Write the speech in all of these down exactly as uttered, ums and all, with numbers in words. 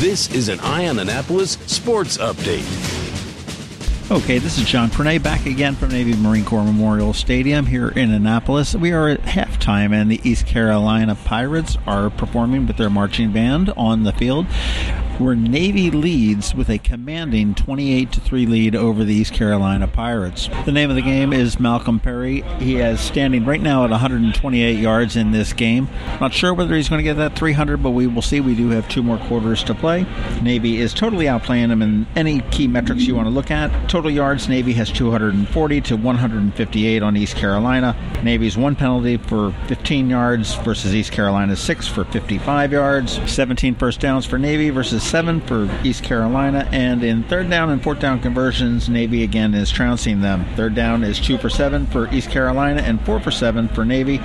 This is an Eye on Annapolis Sports Update. Okay, this is John Pernay back again from Navy Marine Corps Memorial Stadium here in Annapolis. We are at halftime, and the East Carolina Pirates are performing with their marching band on the field, where Navy leads with a commanding twenty-eight to three lead over the East Carolina Pirates. The name of the game is Malcolm Perry. He is standing right now at one hundred twenty-eight yards in this game. Not sure whether he's going to get that three hundred, but we will see. We do have two more quarters to play. Navy is totally outplaying them in any key metrics you want to look at. Total yards, Navy has two hundred forty to one hundred fifty-eight on East Carolina. Navy's one penalty for fifteen yards versus East Carolina's six for fifty-five yards. seventeen first downs for Navy versus seven for East Carolina, and in third down and fourth down conversions, Navy again is trouncing them. Third down is two for seven for East Carolina and four for seven for Navy.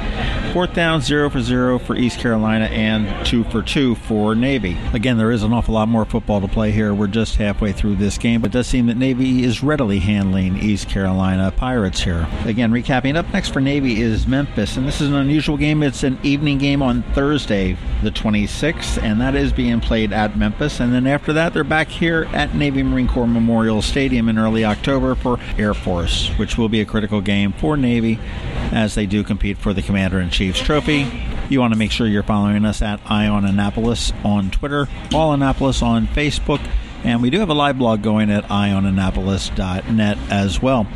Fourth down, zero for zero for East Carolina and two for two for Navy. Again, there is an awful lot more football to play here. We're just halfway through this game, but it does seem that Navy is readily handling East Carolina Pirates here. Again, recapping, up next for Navy is Memphis, and this is an unusual game. It's an evening game on Thursday, the twenty-sixth, and that is being played at Memphis. And then after that, they're back here at Navy Marine Corps Memorial Stadium in early October for Air Force, which will be a critical game for Navy as they do compete for the Commander-in-Chief's trophy. You want to make sure you're following us at Eye on Annapolis on Twitter, All Annapolis on Facebook, and we do have a live blog going at eye on annapolis dot net as well.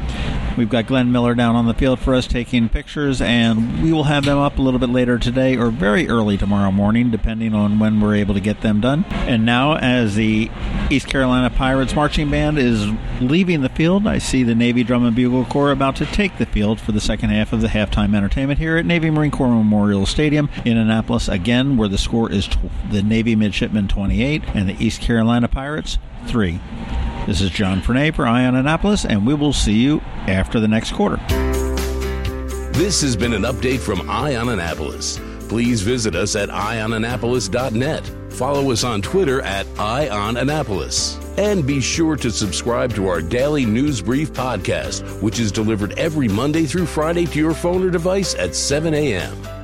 We've got Glenn Miller down on the field for us taking pictures, and we will have them up a little bit later today or very early tomorrow morning, depending on when we're able to get them done. And now, as the East Carolina Pirates marching band is leaving the field, I see the Navy Drum and Bugle Corps about to take the field for the second half of the halftime entertainment here at Navy Marine Corps Memorial Stadium in Annapolis, again, where the score is tw- the Navy Midshipmen twenty-eight and the East Carolina Pirates three. This is John Pernay for Eye on Annapolis, and we will see you after the next quarter. This has been an update from Eye on Annapolis. Please visit us at eye on annapolis dot net. Follow us on Twitter at Eye on Annapolis. And be sure to subscribe to our daily news brief podcast, which is delivered every Monday through Friday to your phone or device at seven a.m.